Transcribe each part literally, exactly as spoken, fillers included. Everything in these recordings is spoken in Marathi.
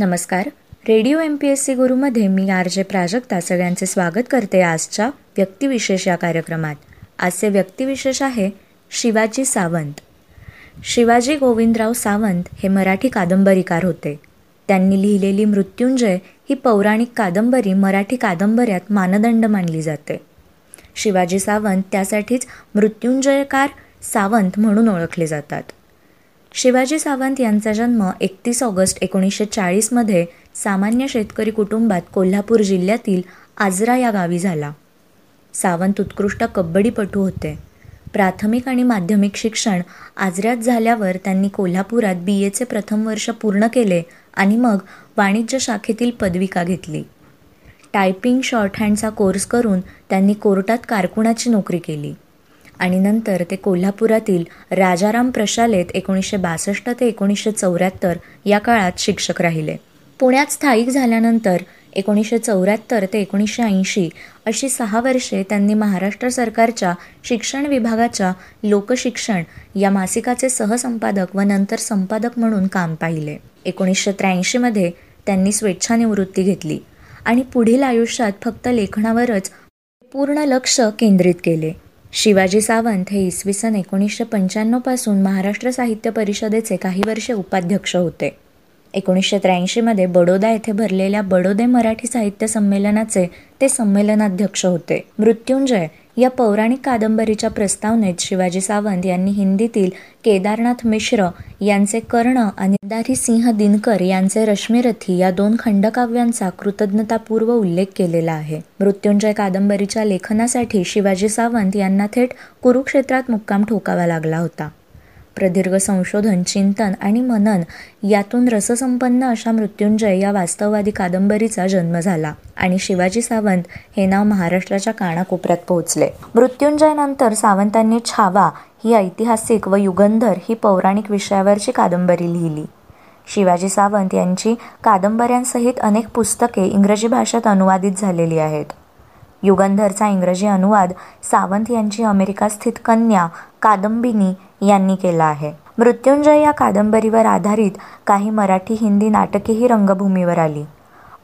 नमस्कार. Radio M P S C गुरुमध्ये मी आर जे प्राजक्ता सगळ्यांचे स्वागत करते. आजच्या व्यक्तिविशेष या कार्यक्रमात आजचे व्यक्तिविशेष आहे शिवाजी सावंत. शिवाजी गोविंदराव सावंत हे मराठी कादंबरीकार होते. त्यांनी लिहिलेली मृत्युंजय ही पौराणिक कादंबरी मराठी कादंबऱ्यात मानदंड मानली जाते. शिवाजी सावंत त्यासाठीच मृत्युंजयकार सावंत म्हणून ओळखले जातात. शिवाजी सावंत यांचा जन्म एकतीस ऑगस्ट एकोणीसशे चाळीसमध्ये सामान्य शेतकरी कुटुंबात कोल्हापूर जिल्ह्यातील आजरा या गावी झाला. सावंत उत्कृष्ट कबड्डीपटू होते. प्राथमिक आणि माध्यमिक शिक्षण आजऱ्यात झाल्यावर त्यांनी कोल्हापुरात बी एचे प्रथम वर्ष पूर्ण केले आणि मग वाणिज्य शाखेतील पदविका घेतली. टायपिंग शॉर्टहँडचा कोर्स करून त्यांनी कोर्टात कारकुणाची नोकरी केली आणि नंतर ते कोल्हापुरातील राजाराम प्रशालेत एकोणीसशे बासष्ट ते एकोणीसशे चौऱ्याहत्तर या काळात शिक्षक राहिले. पुण्यात स्थायिक झाल्यानंतर एकोणीसशे चौऱ्याहत्तर ते एकोणीसशे ऐंशी अशी सहा वर्षे त्यांनी महाराष्ट्र सरकारच्या शिक्षण विभागाच्या लोकशिक्षण या मासिकाचे सहसंपादक व नंतर संपादक म्हणून काम पाहिले. एकोणीसशे त्र्याऐंशीमध्ये त्यांनी स्वेच्छानिवृत्ती घेतली आणि पुढील आयुष्यात फक्त लेखनावरच पूर्ण लक्ष केंद्रित केले. शिवाजी सावंत हे इसवी सन एकोणीसशे पंच्याण्णवपासून महाराष्ट्र साहित्य परिषदेचे काही वर्षे उपाध्यक्ष होते. एकोणीसशे त्र्याऐंशीमध्ये बडोदा येथे भरलेल्या बडोदे मराठी साहित्य संमेलनाचे ते संमेलनाध्यक्ष होते. मृत्युंजय या पौराणिक कादंबरीच्या प्रस्तावनेत शिवाजी सावंत यांनी हिंदीतील केदारनाथ मिश्र यांचे कर्ण आणि रामधारी सिंह दिनकर यांचे रश्मीरथी या दोन खंडकाव्यांचा कृतज्ञतापूर्व उल्लेख केलेला आहे. मृत्युंजय कादंबरीच्या लेखनासाठी शिवाजी सावंत यांना थेट कुरुक्षेत्रात मुक्काम ठोकावा लागला होता. प्रदीर्घ संशोधन, चिंतन आणि मनन यातून रससंपन्न अशा मृत्युंजय या वास्तववादी कादंबरीचा जन्म झाला आणि शिवाजी सावंत हे नाव महाराष्ट्राच्या कानाकोपऱ्यात पोहोचले. मृत्युंजयनंतर सावंतांनी छावा ही ऐतिहासिक व युगंधर ही पौराणिक विषयावरची कादंबरी लिहिली. शिवाजी सावंत यांची कादंबऱ्यांसहित अनेक पुस्तके इंग्रजी भाषेत अनुवादित झालेली आहेत. युगंधरचा इंग्रजी अनुवाद सावंत यांची अमेरिकास्थित कन्या कादंबिनी यांनी केला आहे. मृत्युंजय या कादंबरीवर आधारित काही मराठी हिंदी नाटकेही रंगभूमीवर आली.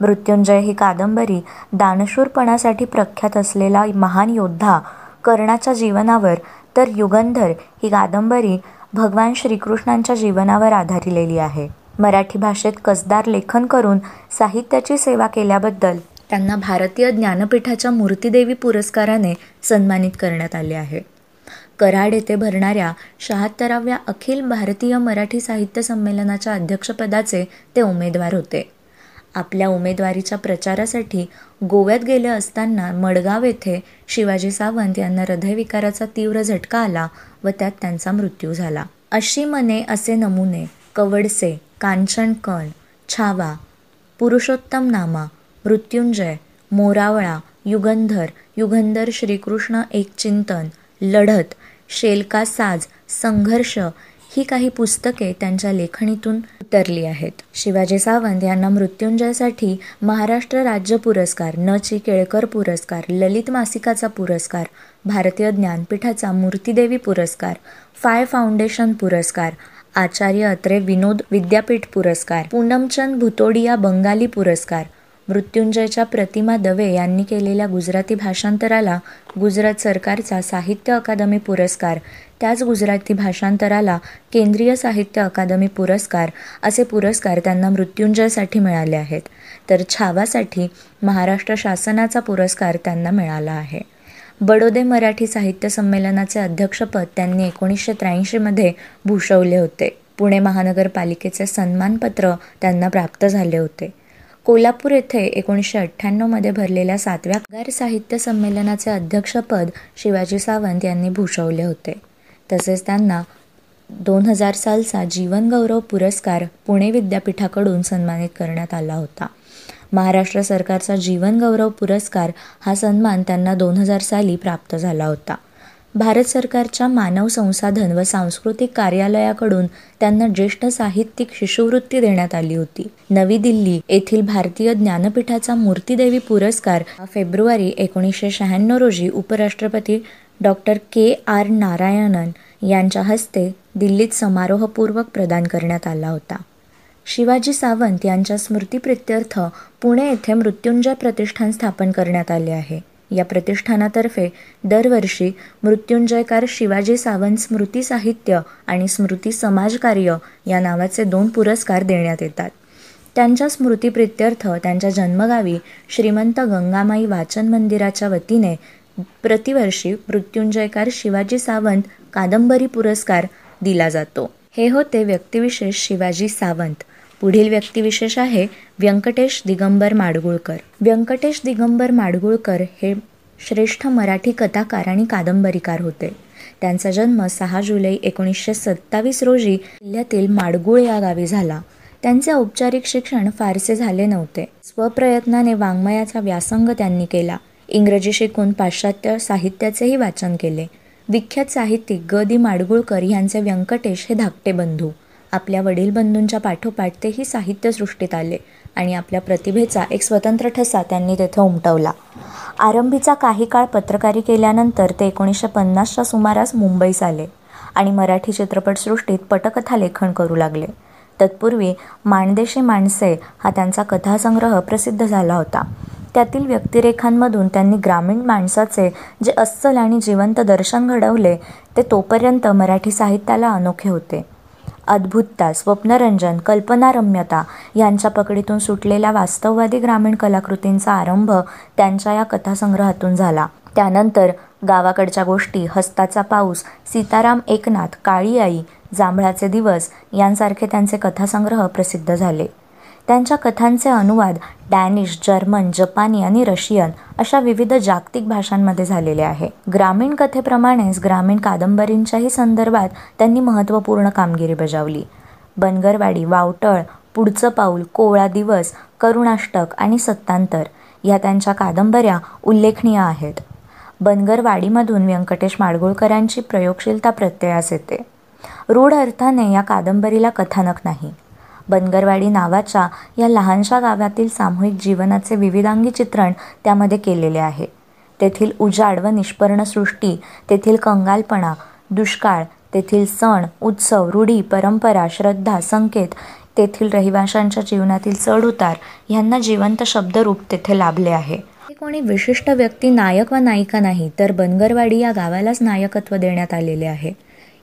मृत्युंजय ही कादंबरी दानशूरपणासाठी प्रख्यात असलेला महान योद्धा कर्णाच्या जीवनावर, तर युगंधर ही कादंबरी भगवान श्रीकृष्णांच्या जीवनावर आधारलेली आहे. मराठी भाषेत कसदार लेखन करून साहित्याची सेवा केल्याबद्दल त्यांना भारतीय ज्ञानपीठाच्या मूर्तीदेवी पुरस्काराने सन्मानित करण्यात आले आहे. कराड येथे भरणाऱ्या शहात्तराव्या अखिल भारतीय मराठी साहित्य संमेलनाच्या अध्यक्षपदाचे ते उमेदवार होते. आपल्या उमेदवारीच्या प्रचारासाठी गोव्यात गेले असताना मडगाव येथे शिवाजी सावंत यांना हृदयविकाराचा तीव्र झटका आला व त्यात त्यांचा मृत्यू झाला. अशी मने, असे नमुने, कवडसे, कांचन कण, छावा, पुरुषोत्तम नामा, मृत्युंजय, मोरावळा, युगंधर, युगंधर श्रीकृष्ण एक चिंतन, लढत, शेलका साज, संघर्ष ही काही पुस्तके त्यांच्या लेखणीतून उतरली आहेत. शिवाजी सावंत यांना मृत्युंजयसाठी महाराष्ट्र राज्य पुरस्कार, न. चि. केळकर पुरस्कार, ललित मासिकाचा पुरस्कार, भारतीय ज्ञानपीठाचा मूर्तीदेवी पुरस्कार, फाय फाउंडेशन पुरस्कार, आचार्य अत्रे विनोद विद्यापीठ पुरस्कार, पूनमचंद भुतोडिया बंगाली पुरस्कार, मृत्युंजयच्या प्रतिमा दवे यांनी केलेल्या गुजराती भाषांतराला गुजरात सरकारचा साहित्य अकादमी पुरस्कार, त्याच गुजराती भाषांतराला केंद्रीय साहित्य अकादमी पुरस्कार असे पुरस्कार त्यांना मृत्युंजयसाठी मिळाले आहेत. तर छावासाठी महाराष्ट्र शासनाचा पुरस्कार त्यांना मिळाला आहे. बडोदे मराठी साहित्य संमेलनाचे अध्यक्षपद त्यांनी एकोणीसशे त्र्याऐंशीमध्ये भूषवले होते. पुणे महानगरपालिकेचे सन्मानपत्र त्यांना प्राप्त झाले होते. कोल्हापूर येथे एकोणीसशे अठ्ठ्याण्णवमध्ये भरलेल्या सातव्या कादंबरी साहित्य संमेलनाचे अध्यक्षपद शिवाजी सावंत यांनी भूषवले होते. तसेच त्यांना दोन हजार सालचा जीवनगौरव पुरस्कार पुणे विद्यापीठाकडून सन्मानित करण्यात आला होता. महाराष्ट्र सरकारचा जीवनगौरव पुरस्कार हा सन्मान त्यांना दोन हजार साली प्राप्त झाला होता. भारत सरकारच्या मानव संसाधन व सांस्कृतिक कार्यालयाकडून त्यांना ज्येष्ठ साहित्यिक शिष्यवृत्ती देण्यात आली होती. नवी दिल्ली येथील भारतीय ज्ञानपीठाचा मूर्तीदेवी पुरस्कार फेब्रुवारी एकोणीसशे शहाण्णव रोजी उपराष्ट्रपती डॉक्टर के आर नारायणन यांच्या हस्ते दिल्लीत समारोहपूर्वक प्रदान करण्यात आला होता. शिवाजी सावंत यांच्या स्मृतिप्रित्यर्थ पुणे येथे मृत्युंजय प्रतिष्ठान स्थापन करण्यात आले आहे. या प्रतिष्ठानातर्फे दरवर्षी मृत्युंजयकार शिवाजी सावंत स्मृती साहित्य आणि स्मृती समाजकार्य या नावाचे दोन पुरस्कार देण्यात येतात. त्यांच्या स्मृतिप्रित्यर्थ त्यांच्या जन्मगावी श्रीमंत गंगामाई वाचन मंदिराच्या वतीने प्रतिवर्षी मृत्युंजयकार शिवाजी सावंत कादंबरी पुरस्कार दिला जातो. हे होते व्यक्तिविशेष शिवाजी सावंत. पुढील व्यक्तिविशेष आहे व्यंकटेश दिगंबर माडगुळकर. व्यंकटेश दिगंबर माडगुळकर हे श्रेष्ठ मराठी कथाकार आणि कादंबरीकार होते. त्यांचा जन्म सहा जुलै एकोणीसशे सत्तावीस रोजी जिल्ह्यातील माडगुळ या गावी झाला. त्यांचे औपचारिक शिक्षण फारसे झाले नव्हते. स्वप्रयत्नाने वाङ्मयाचा व्यासंग त्यांनी केला. इंग्रजी शिकून पाश्चात्य साहित्याचेही वाचन केले. विख्यात साहित्यिक गदी माडगुळकर यांचे व्यंकटेश हे धाकटे बंधू. आपल्या वडील बंधूंच्या पाठोपाठ तेही साहित्यसृष्टीत आले आणि आपल्या प्रतिभेचा एक स्वतंत्र ठसा त्यांनी तेथे उमटवला. आरंभीचा काही काळ पत्रकारी केल्यानंतर ते एकोणीसशे पन्नासच्या सुमारास मुंबईस आले आणि मराठी चित्रपटसृष्टीत पटकथा लेखन करू लागले. तत्पूर्वी माणदेशी माणसे हा त्यांचा कथासंग्रह प्रसिद्ध झाला होता. त्यातील व्यक्तिरेखांमधून त्यांनी ग्रामीण माणसाचे जे अस्सल आणि जिवंत दर्शन घडवले ते तोपर्यंत मराठी साहित्याला अनोखे होते. अद्भुतता, स्वप्नरंजन, कल्पनारम्यता यांच्या पकडीतून सुटलेल्या वास्तववादी ग्रामीण कलाकृतींचा आरंभ त्यांच्या या कथासंग्रहातून झाला. त्यानंतर गावाकडच्या गोष्टी, हस्ताचा पाऊस, सीताराम एकनाथ, काळी आई, जांभळाचे दिवस यांसारखे त्यांचे कथासंग्रह प्रसिद्ध झाले. त्यांच्या कथांचे अनुवाद डॅनिश, जर्मन, जपानी आणि रशियन अशा विविध जागतिक भाषांमध्ये झालेले आहे. ग्रामीण कथेप्रमाणेच ग्रामीण कादंबरींच्याही संदर्भात त्यांनी महत्त्वपूर्ण कामगिरी बजावली. बनगरवाडी, वावटळ, पुढचं पाऊल, कोवळा दिवस, करुणाष्टक आणि सत्तांतर या त्यांच्या कादंबऱ्या उल्लेखनीय आहेत. बनगरवाडीमधून व्यंकटेश माडगुळकरांची प्रयोगशीलता प्रत्ययास येते. रूढ अर्थाने या कादंबरीला कथानक नाही. बनगरवाडी नावाच्या या लहानशा गावातील सामूहिक जीवनाचे विविधांगी चित्रण त्यामध्ये केलेले आहे. तेथील उजाड व निष्पर्ण सृष्टी, तेथील कंगालपणा, दुष्काळ, तेथील सण उत्सव, रूढी परंपरा, श्रद्धा, संकेत, तेथील रहिवाशांच्या जीवनातील चढउतार यांना जिवंत शब्दरूप तेथे लाभले आहे. कोणी विशिष्ट व्यक्ती नायक व नायिका नाही, तर बनगरवाडी या गावालाच नायकत्व देण्यात आलेले आहे.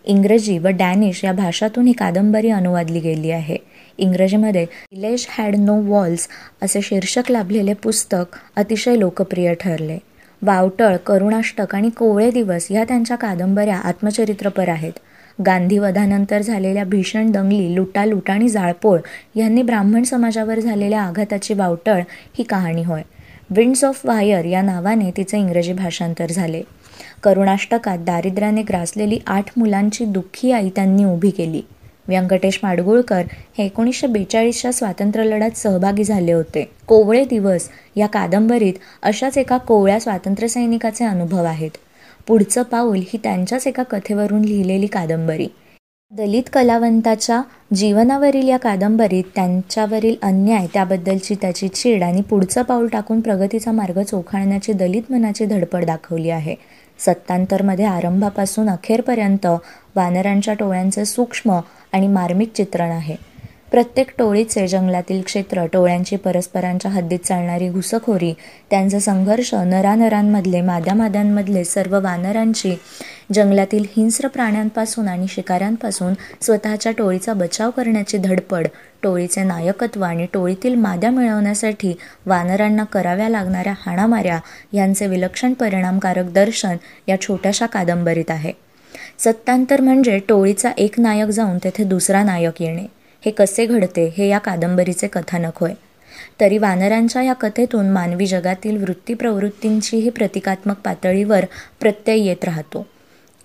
इंग्रजी व डॅनिश या भाषातून ही कादंबरी अनुवादली गेली आहे. इंग्रजीमध्ये विलेज हॅड नो वॉल्स असे शीर्षक लाभलेले पुस्तक अतिशय लोकप्रिय ठरले. वावटळ, करुणाष्टक आणि कोवळे दिवस ह्या त्यांच्या कादंबऱ्या आत्मचरित्रपर आहेत. गांधीवधानंतर झालेल्या भीषण दंगली, लुटालूट आणि जाळपोळ यांनी ब्राह्मण समाजावर झालेल्या आघाताची वावटळ ही कहाणी होय. विंड्स ऑफ वायर या नावाने तिचे इंग्रजी भाषांतर झाले. करुणाष्टकात दारिद्र्याने ग्रासलेली आठ मुलांची दुःखी आई त्यांनी उभी केली. व्यंकटेश माडगुळकर हे एकोणीसशे बेचाळीसच्या स्वातंत्र्य लढ्यात सहभागी झाले होते. कोवळे दिवस या कादंबरीत अशाच एका कोवळ्या स्वातंत्र्य सैनिकाचे अनुभव आहेत. पुढचं पाऊल ही त्यांच्याच एका कथेवरून लिहिलेली कादंबरी. दलित कलावंताच्या जीवनावरील या कादंबरीत त्यांच्यावरील अन्याय, त्याबद्दलची त्याची चीड आणि पुढचं पाऊल टाकून प्रगतीचा मार्ग चोखाळण्याची दलित मनाची धडपड दाखवली आहे. सत्तांतरमध्ये आरंभापासून अखेरपर्यंत वानरांच्या टोळ्यांचे सूक्ष्म आणि मार्मिक चित्रण आहे. प्रत्येक टोळीचे जंगलातील क्षेत्र, टोळ्यांची परस्परांच्या हद्दीत चालणारी घुसखोरी, त्यांचे संघर्ष, नरानरांमधले, माद्यामाद्यांमधले सर्व वानरांची, जंगलातील हिंस्र प्राण्यांपासून आणि शिकाऱ्यांपासून स्वतःच्या टोळीचा बचाव करण्याची धडपड, टोळीचे नायकत्व आणि टोळीतील माद्या मिळवण्यासाठी वानरांना कराव्या लागणाऱ्या हाणामाऱ्या यांचे विलक्षण परिणामकारक दर्शन या छोट्याशा कादंबरीत आहे. सत्तांतर म्हणजे टोळीचा एक नायक जाऊन तेथे दुसरा नायक येणे. हे कसे घडते हे या कादंबरीचे कथानक होय. तरी वानरांच्या या कथेतून मानवी जगातील वृत्तीप्रवृत्तींचीही प्रतिकात्मक पातळीवर प्रत्यय येत राहतो.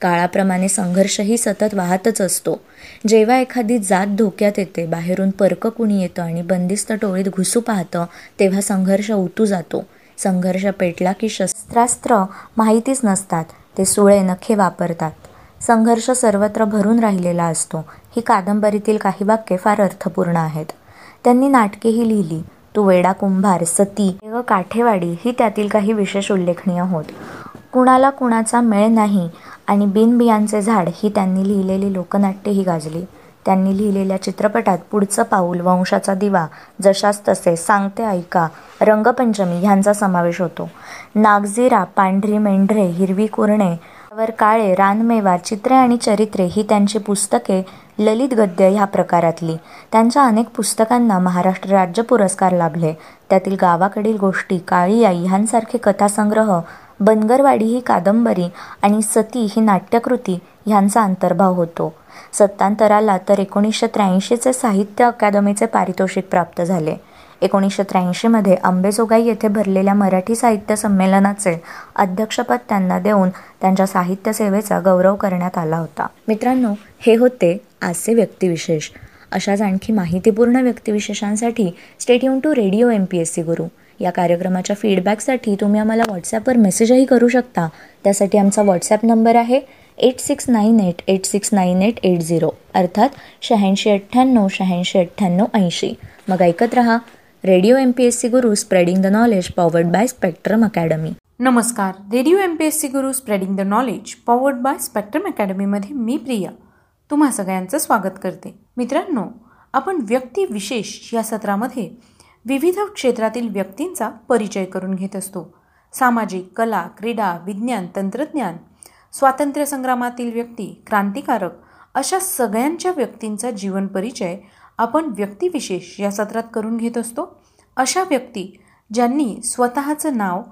काळाप्रमाणे संघर्षही सतत वाहतच असतो. जेव्हा एखादी जात धोक्यात येते, बाहेरून परकं कुणी येतं आणि बंदिस्त टोळीत घुसू पाहतं, तेव्हा संघर्ष उतू जातो. संघर्ष पेटला की शस्त्रास्त्र माहितीच नसतात, ते सुळे नखे वापरतात. संघर्ष सर्वत्र भरून राहिलेला असतो. ही कादंबरीतील काही वाक्ये फार अर्थपूर्ण आहेत. त्यांनी नाटकेही लिहिली. तू वेडा कुंभार, सती व काठेवाडी ही त्यातील काही विशेष उल्लेखनीय होत. कुणाला कुणाचा मेळ नाही आणि बिनबियांचे झाड ही त्यांनी लिहिलेली लोकनाट्येही गाजली. त्यांनी लिहिलेल्या चित्रपटात पुढचं पाऊल, वंशाचा दिवा, जशास तसे, सांगते ऐका, रंगपंचमी ह्यांचा समावेश होतो. नागझिरा, पांढरी मेंढरे, हिरवी कुरणे, वर काळे, रानमेवा, चित्रे आणि चरित्रे ही त्यांची पुस्तके ललित गद्य ह्या प्रकारातली. त्यांच्या अनेक पुस्तकांना महाराष्ट्र राज्य पुरस्कार लाभले. त्यातील गावाकडील गोष्टी, काळी आई ह्यांसारखे कथासंग्रह, बनगरवाडी ही कादंबरी आणि सती ही नाट्यकृती ह्यांचा अंतर्भाव होतो. सत्तांतराला तर एकोणीसशे त्र्याऐंशीचे साहित्य अकादमीचे पारितोषिक प्राप्त झाले. एकोणीसशे त्र्याऐंशीमध्ये अंबेजोगाई येथे भरलेल्या मराठी साहित्य संमेलनाचे अध्यक्षपद त्यांना देऊन त्यांच्या साहित्य सेवेचा गौरव करण्यात आला होता. मित्रांनो, हे होते आजचे व्यक्तिविशेष. अशाच आणखी माहितीपूर्ण व्यक्तिविशेषांसाठी stay tune to radio M P S C Guru. या कार्यक्रमाच्या फीडबॅकसाठी तुम्ही आम्हाला व्हॉट्सॲपवर मेसेजही करू शकता. त्यासाठी आमचा व्हॉट्सॲप नंबर आहे eight six nine eight eight six nine eight eight zero अर्थात शहाऐंशी अठ्ठ्याण्णव शहाऐंशी अठ्ठ्याण्णव ऐंशी. मग ऐकत रहा radio M P S C Guru, spreading the knowledge, powered by Spectrum Academy. नमस्कार. Radio M P S C Guru, spreading the knowledge, powered by Spectrum अकॅडमीमध्ये मी प्रिया तुम्हा सगळ्यांचं स्वागत करते. मित्रांनो, आपण व्यक्तिविशेष या सत्रामध्ये विविध क्षेत्रातील व्यक्तींचा परिचय करून घेत असतो. सामाजिक, कला, क्रीडा, विज्ञान, तंत्रज्ञान, स्वातंत्र्यसंग्रामातील व्यक्ती, क्रांतिकारक अशा सगळ्यांच्या व्यक्तींचा जीवन परिचय आपण व्यक्तिविशेष या सत्रात करून घेत असतो. अशा व्यक्ती ज्यांनी स्वतःचं नाव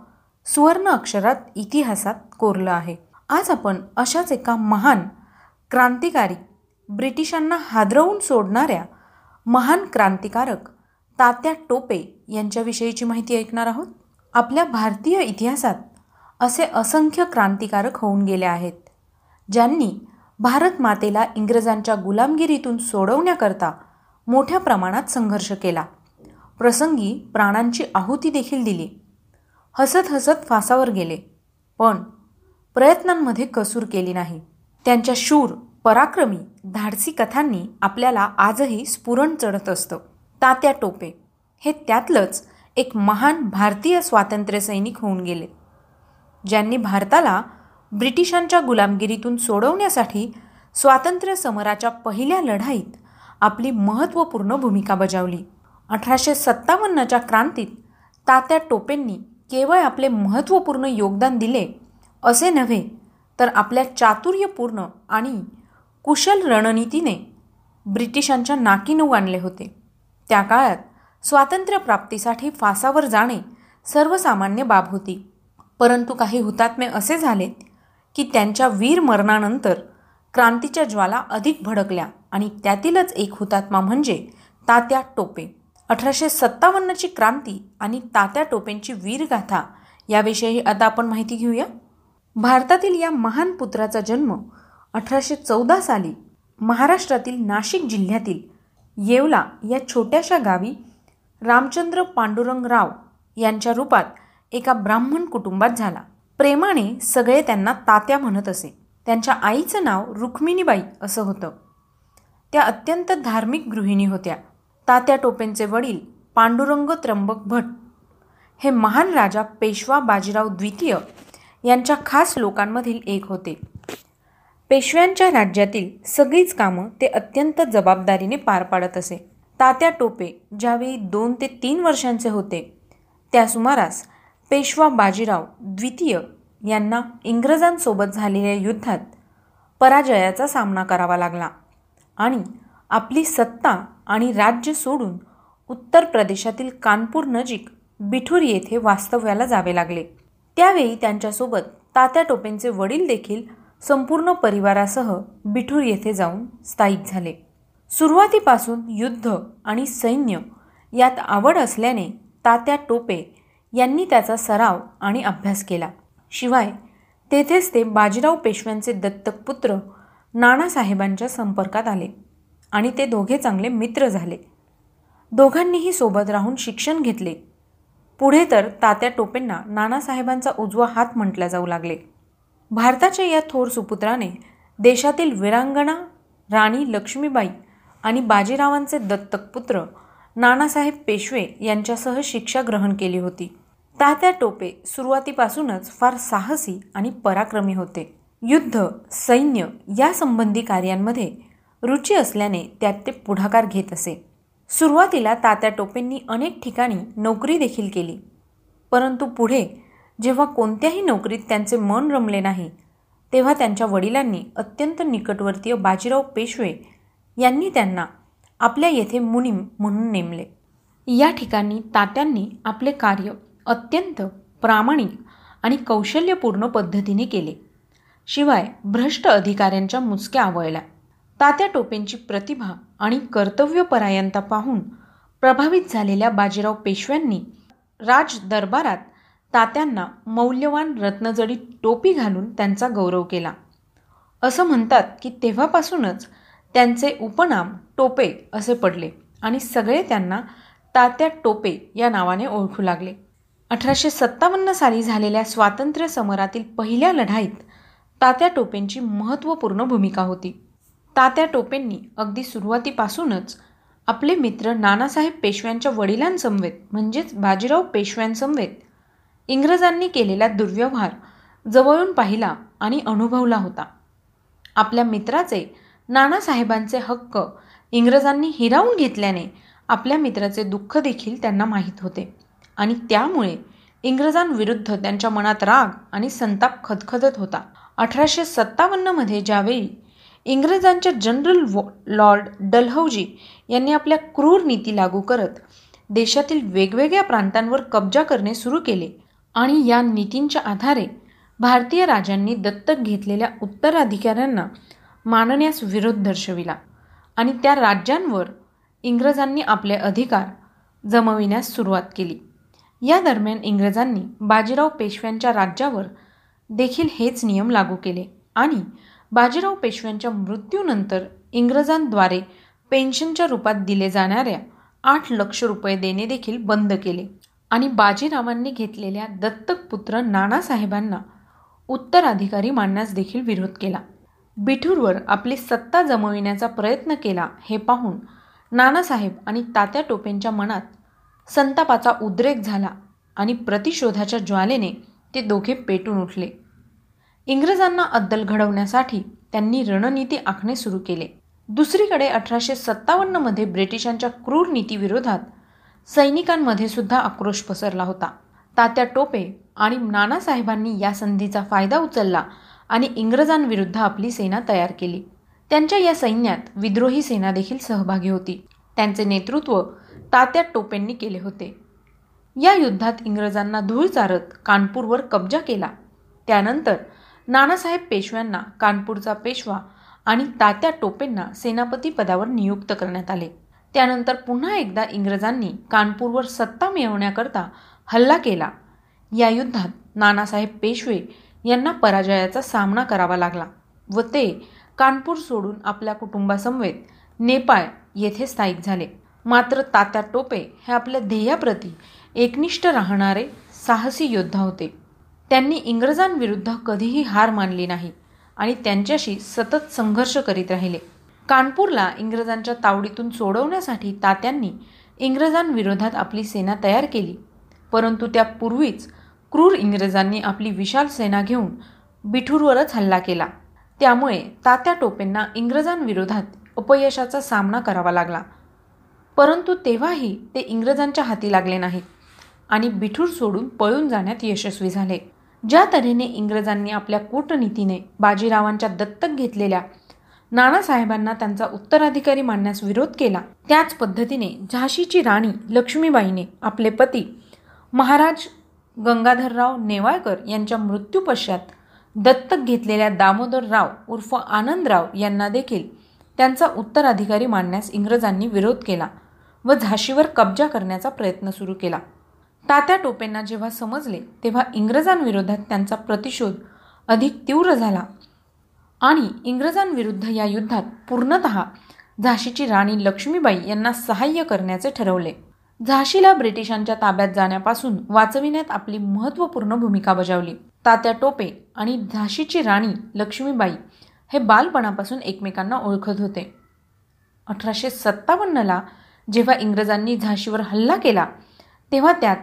सुवर्ण अक्षरात इतिहासात कोरलं आहे. आज आपण अशाच एका महान क्रांतिकारी, ब्रिटिशांना हादरवून सोडणाऱ्या महान क्रांतिकारक तात्या टोपे यांच्याविषयीची माहिती ऐकणार आहोत. आपल्या भारतीय इतिहासात असे असंख्य क्रांतिकारक होऊन गेले आहेत ज्यांनी भारत मातेला इंग्रजांच्या गुलामगिरीतून सोडवण्याकरता मोठ्या प्रमाणात संघर्ष केला, प्रसंगी प्राणांची आहुती देखील दिली. हसत हसत फासावर गेले पण प्रयत्नांमध्ये कसूर केली नाही. त्यांच्या शूर, पराक्रमी, धाडसी कथांनी आपल्याला आजही स्फुरण चढत असतं. तात्या टोपे हे त्यातलंच एक महान भारतीय स्वातंत्र्यसैनिक होऊन गेले ज्यांनी भारताला ब्रिटिशांच्या गुलामगिरीतून सोडवण्यासाठी स्वातंत्र्य समराच्या पहिल्या लढाईत आपली महत्त्वपूर्ण भूमिका बजावली. अठराशे सत्तावन्नच्या क्रांतीत तात्या टोपेंनी केवळ आपले महत्त्वपूर्ण योगदान दिले असे नव्हे, तर आपल्या चातुर्यपूर्ण आणि कुशल रणनीतीने ब्रिटिशांच्या नाकीनऊ आणले होते. त्या काळात स्वातंत्र्यप्राप्तीसाठी फासावर जाणे सर्वसामान्य बाब होती, परंतु काही हुतात्मे असे झालेत की त्यांच्या वीर मरणानंतर क्रांतीच्या ज्वाला अधिक भडकल्या आणि त्यातीलच एक हुतात्मा म्हणजे तात्या टोपे. अठराशे सत्तावन्नची क्रांती आणि तात्या टोपेंची वीरगाथा याविषयी आता आपण माहिती घेऊया. भारतातील या महान पुत्राचा जन्म अठराशे चौदा साली महाराष्ट्रातील नाशिक जिल्ह्यातील येवला या छोट्याशा गावी रामचंद्र पांडुरंगराव यांच्या रूपात एका ब्राह्मण कुटुंबात झाला. प्रेमाने सगळे त्यांना तात्या म्हणत असे. त्यांच्या आईचं नाव रुक्मिणीबाई असं होतं. त्या अत्यंत धार्मिक गृहिणी होत्या. तात्या टोपेंचे वडील पांडुरंग त्र्यंबक भट हे महान राजा पेशवा बाजीराव द्वितीय यांच्या खास लोकांमधील एक होते. पेशव्यांच्या राज्यातील सगळीच कामं ते अत्यंत जबाबदारीने पार पाडत असे. तात्या टोपे ज्यावेळी दोन ते तीन वर्षांचे होते त्या सुमारास पेशवा बाजीराव द्वितीय यांना इंग्रजांसोबत झालेल्या युद्धात पराजयाचा सामना करावा लागला आणि आपली सत्ता आणि राज्य सोडून उत्तर प्रदेशातील कानपूर नजीक बिठूर येथे वास्तव्याला जावे लागले. त्यावेळी त्यांच्यासोबत तात्या टोपेंचे वडील देखील संपूर्ण परिवारासह बिठूर येथे जाऊन स्थायिक झाले. सुरुवातीपासून युद्ध आणि सैन्य यात आवड असल्याने तात्या टोपे यांनी त्याचा सराव आणि अभ्यास केला. शिवाय तेथेच ते बाजीराव पेशव्यांचे दत्तक पुत्र नानासाहेबांच्या संपर्कात आले आणि ते दोघे चांगले मित्र झाले. दोघांनीही सोबत राहून शिक्षण घेतले. पुढे तर तात्या टोपेंना नानासाहेबांचा उजवा हात म्हटला जाऊ लागले. भारताच्या या थोर सुपुत्राने देशातील वीरांगणा राणी लक्ष्मीबाई आणि बाजीरावांचे दत्तक पुत्र नानासाहेब पेशवे यांच्यासह शिक्षा ग्रहण केली होती. तात्या टोपे सुरुवातीपासूनच फार साहसी आणि पराक्रमी होते. युद्ध, सैन्य यासंबंधी कार्यांमध्ये रुची असल्याने त्यात ते पुढाकार घेत असे. सुरुवातीला तात्या टोपेंनी अनेक ठिकाणी नोकरी देखील केली, परंतु पुढे जेव्हा कोणत्याही नोकरीत त्यांचे मन रमले नाही तेव्हा त्यांच्या वडिलांनी अत्यंत निकटवर्तीय बाजीराव पेशवे यांनी त्यांना आपल्या येथे मुनीम म्हणून नेमले. या ठिकाणी तात्यांनी आपले कार्य अत्यंत प्रामाणिक आणि कौशल्यपूर्ण पद्धतीने केले, शिवाय भ्रष्ट अधिकाऱ्यांच्या मुसक्या आवळल्या. तात्या टोपेंची प्रतिभा आणि कर्तव्यपरायणता पाहून प्रभावित झालेल्या बाजीराव पेशव्यांनी राज दरबारात तात्यांना मौल्यवान रत्नजडी टोपी घालून त्यांचा गौरव केला. असं म्हणतात की तेव्हापासूनच त्यांचे उपनाम टोपे असे पडले आणि सगळे त्यांना तात्या टोपे या नावाने ओळखू लागले. अठराशे सत्तावन्न साली झालेल्या स्वातंत्र्य समरातील पहिल्या लढाईत तात्या टोपेंची महत्त्वपूर्ण भूमिका होती. तात्या टोपेंनी अगदी सुरुवातीपासूनच आपले मित्र नानासाहेब पेशव्यांच्या वडिलांसमवेत म्हणजेच बाजीराव पेशव्यांसमवेत इंग्रजांनी केलेला दुर्व्यवहार जवळून पाहिला आणि अनुभवला होता. आपल्या मित्राचे नानासाहेबांचे हक्क इंग्रजांनी हिरावून घेतल्याने आपल्या मित्राचे दुःख देखील त्यांना माहीत होते आणि त्यामुळे इंग्रजांविरुद्ध त्यांच्या मनात राग आणि संताप खदखदत होता. अठराशे सत्तावन्नमध्ये ज्यावेळी इंग्रजांच्या जनरल लॉर्ड डलहौजी यांनी आपल्या क्रूर नीती लागू करत देशातील वेगवेगळ्या प्रांतांवर कब्जा करणे सुरू केले आणि या नीतींच्या आधारे भारतीय राजांनी दत्तक घेतलेल्या उत्तराधिकाऱ्यांना मानण्यास विरोध दर्शविला आणि त्या राज्यांवर इंग्रजांनी आपले अधिकार जमविण्यास सुरुवात केली. या दरम्यान इंग्रजांनी बाजीराव पेशव्यांच्या राज्यावर देखील हेच नियम लागू केले आणि बाजीराव पेशव्यांच्या मृत्यूनंतर इंग्रजांद्वारे पेन्शनच्या रूपात दिले जाणाऱ्या आठ लक्ष रुपये देणे देखील बंद केले आणि बाजीरावांनी घेतलेल्या दत्तकपुत्र नानासाहेबांना उत्तराधिकारी मानण्यास देखील विरोध केला. बिठूरवर आपली सत्ता जमविण्याचा प्रयत्न केला हे पाहून नानासाहेब आणि तात्या टोपेंच्या मनात संतापाचा उद्रेक झाला आणि प्रतिशोधाच्या ज्वालेने ते दोघे पेटून उठले. इंग्रजांना अद्दल घडवण्यासाठी त्यांनी रणनीती आखणे सुरू केले. दुसरीकडे अठराशे सत्तावन्नमध्ये ब्रिटिशांच्या क्रूर नीतीविरोधात सैनिकांमध्ये सुद्धा आक्रोश पसरला होता. तात्या टोपे आणि नानासाहेबांनी या संधीचा फायदा उचलला आणि इंग्रजांविरुद्ध आपली सेना तयार केली. त्यांच्या या सैन्यात विद्रोही सेना देखील सहभागी होती. त्यांचे नेतृत्व तात्या टोपेंनी केले होते. या युद्धात इंग्रजांना धूळ चारत कानपूरवर कब्जा केला. त्यानंतर नानासाहेब पेशव्यांना कानपूरचा पेशवा आणि तात्या टोपेंना सेनापती पदावर नियुक्त करण्यात आले. त्यानंतर पुन्हा एकदा इंग्रजांनी कानपूरवर सत्ता मिळवण्याकरता हल्ला केला. या युद्धात नानासाहेब पेशवे यांना पराजयाचा सामना करावा लागला व ते कानपूर सोडून आपल्या कुटुंबासमवेत नेपाळ येथे स्थायिक झाले. मात्र तात्या टोपे हे आपल्या ध्येयाप्रती एकनिष्ठ राहणारे साहसी योद्धा होते. त्यांनी इंग्रजांविरुद्ध कधीही हार मानली नाही आणि त्यांच्याशी सतत संघर्ष करीत राहिले. कानपूरला इंग्रजांच्या तावडीतून सोडवण्यासाठी तात्यांनी इंग्रजांविरोधात आपली सेना तयार केली, परंतु त्यापूर्वीच क्रूर इंग्रजांनी आपली विशाल सेना घेऊन बिठूरवरच हल्ला केला. त्यामुळे तात्या टोपेंना इंग्रजांविरोधात अपयशाचा सामना करावा लागला, परंतु तेव्हाही ते इंग्रजांच्या हाती लागले नाहीत आणि बिठूर सोडून पळून जाण्यात यशस्वी झाले. ज्या तऱ्हेने इंग्रजांनी आपल्या कूटनीतीने बाजीरावांच्या दत्तक घेतलेल्या नानासाहेबांना त्यांचा उत्तराधिकारी मानण्यास विरोध केला, त्याच पद्धतीने झाशीची राणी लक्ष्मीबाईने आपले पती महाराज गंगाधरराव नेवाळकर यांच्या मृत्यूपश्चात दत्तक घेतलेल्या दामोदरराव उर्फ आनंदराव यांना देखील त्यांचा उत्तराधिकारी मानण्यास इंग्रजांनी विरोध केला व झाशीवर कब्जा करण्याचा प्रयत्न सुरू केला. तात्या टोपेंना जेव्हा समजले तेव्हा इंग्रजांविरोधात त्यांचा प्रतिशोध अधिक तीव्र झाला आणि इंग्रजांविरुद्ध या युद्धात पूर्णतः झाशीची राणी लक्ष्मीबाई यांना सहाय्य करण्याचे ठरवले. झाशीला ब्रिटिशांच्या ताब्यात जाण्यापासून वाचविण्यात आपली महत्त्वपूर्ण भूमिका बजावली. तात्या टोपे आणि झाशीची राणी लक्ष्मीबाई हे बालपणापासून एकमेकांना ओळखत होते. अठराशे सत्तावन्नला जेव्हा इंग्रजांनी झाशीवर हल्ला केला तेव्हा त्यात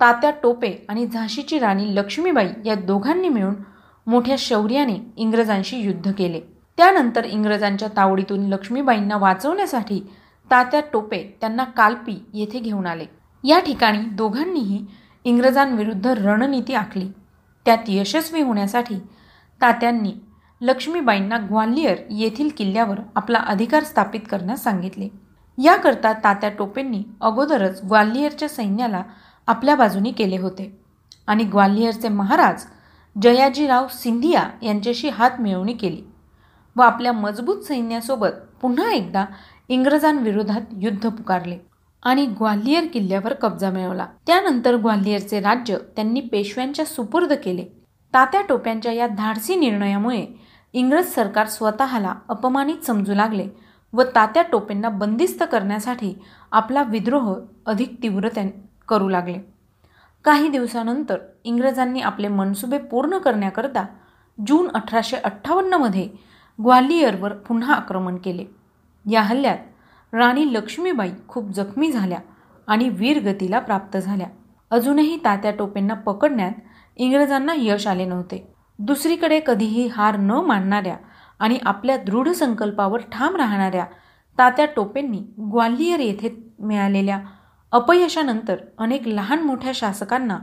तात्या टोपे आणि झाशीची राणी लक्ष्मीबाई या दोघांनी मिळून मोठ्या शौर्याने इंग्रजांशी युद्ध केले. त्यानंतर इंग्रजांच्या तावडीतून लक्ष्मीबाईंना वाचवण्यासाठी तात्या टोपे त्यांना कालपी येथे घेऊन आले. या ठिकाणी दोघांनीही इंग्रजांविरुद्ध रणनीती आखली. त्यात यशस्वी होण्यासाठी तात्यांनी लक्ष्मीबाईंना ग्वालियर येथील किल्ल्यावर आपला अधिकार स्थापित करण्यास सांगितले. याकरता तात्या टोपेंनी अगोदरच ग्वालियरच्या सैन्याला आपल्या बाजूने केले होते आणि ग्वालियरचे महाराज जयाजीराव सिंधिया यांच्याशी हात मिळवणी केली व आपल्या मजबूत सैन्यासोबत पुन्हा एकदा इंग्रजांविरोधात युद्ध पुकारले आणि ग्वालियर किल्ल्यावर कब्जा मिळवला. त्यानंतर ग्वालियरचे राज्य त्यांनी पेशव्यांच्या सुपूर्द केले. तात्या टोप्यांच्या या धाडसी निर्णयामुळे इंग्रज सरकार स्वतःला अपमानित समजू लागले व तात्या टोपेंना बंदिस्त करण्यासाठी आपला विद्रोह अधिक तीव्र करू लागले. काही दिवसानंतर इंग्रजांनी आपले मनसुबे पूर्ण करण्याकरता जून अठराशे अठ्ठावन्नमध्ये ग्वालियरवर पुन्हा आक्रमण केले. या हल्ल्यात राणी लक्ष्मीबाई खूप जखमी झाल्या आणि वीरगतीला प्राप्त झाल्या. अजूनही तात्या टोपेंना पकडण्यात इंग्रजांना यश आले नव्हते. दुसरीकडे कधीही हार न मानणाऱ्या आणि आपल्या दृढ संकल्पावर ठाम राहणाऱ्या तात्या टोपेंनी ग्वालियर येथे मिळालेल्या अपयशानंतर अनेक लहान मोठ्या शासकांना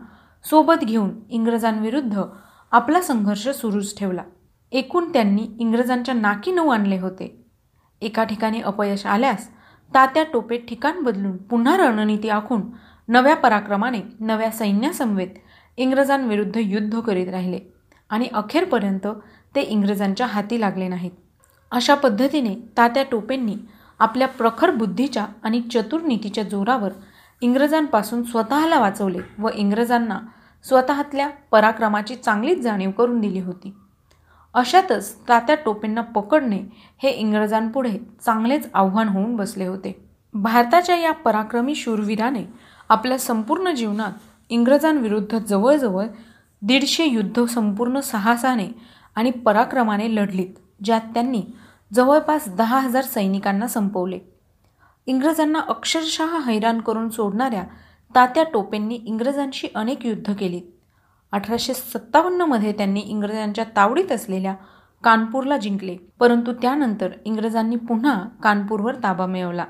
सोबत घेऊन इंग्रजांविरुद्ध आपला संघर्ष सुरूच ठेवला. एकूण त्यांनी इंग्रजांच्या नाकी नऊ आणले होते. एका ठिकाणी अपयश आल्यास तात्या टोपे ठिकाण बदलून पुन्हा रणनीती आखून नव्या पराक्रमाने नव्या सैन्यासमवेत इंग्रजांविरुद्ध युद्ध करीत राहिले आणि अखेरपर्यंत ते इंग्रजांच्या हाती लागले नाहीत. अशा पद्धतीने तात्या टोपेंनी आपल्या प्रखर बुद्धीच्या आणि चतुर नीतीच्या जोरावर इंग्रजांपासून स्वतःला वाचवले व इंग्रजांना स्वतःतल्या पराक्रमाची चांगलीच जाणीव करून दिली होती. अशातच तात्या टोपेंना पकडणे हे इंग्रजांपुढे चांगलेच आव्हान होऊन बसले होते. भारताच्या या पराक्रमी शूरवीराने आपल्या संपूर्ण जीवनात इंग्रजांविरुद्ध जवळजवळ दीडशे युद्ध संपूर्ण साहसाने आणि पराक्रमाने लढलीत, ज्यात त्यांनी जवळपास दहा हजार सैनिकांना संपवले. इंग्रजांना अक्षरशः हैराण करून सोडणाऱ्या तात्या टोपेंनी इंग्रजांशी अनेक युद्ध केली. अठराशे सत्तावन्नमध्ये त्यांनी इंग्रजांच्या तावडीत असलेल्या कानपूरला जिंकले, परंतु त्यानंतर इंग्रजांनी पुन्हा कानपूरवर ताबा मिळवला.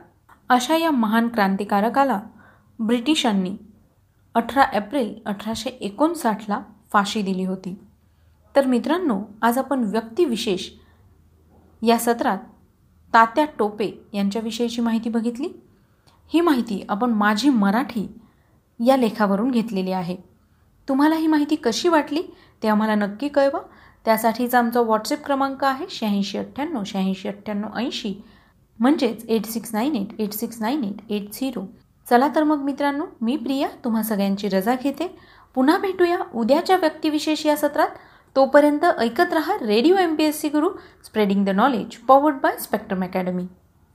अशा या महान क्रांतिकारकाला ब्रिटिशांनी अठरा एप्रिल अठराशे एकोणसाठला फाशी दिली होती. तर मित्रांनो, आज आपण व्यक्तिविशेष या सत्रात तात्या टोपे यांच्याविषयीची माहिती बघितली. ही माहिती आपण माझी मराठी या लेखावरून घेतलेली आहे. तुम्हाला ही माहिती कशी वाटली ते आम्हाला नक्की कळवा. त्यासाठीचा आमचा व्हॉट्सअप क्रमांक आहे शहाऐंशी अठ्ठ्याण्णव शहाऐंशी अठ्ठ्याण्णव ऐंशी, म्हणजेच eight six nine eight eight six nine eight eight zero. चला तर मग मित्रांनो, मी प्रिया तुम्हा सगळ्यांची रजा घेते. पुन्हा भेटूया उद्याच्या व्यक्तिविशेष या सत्रात. तोपर्यंत ऐकत रहा radio M P S C Guru, spreading the knowledge, powered by Spectrum academy.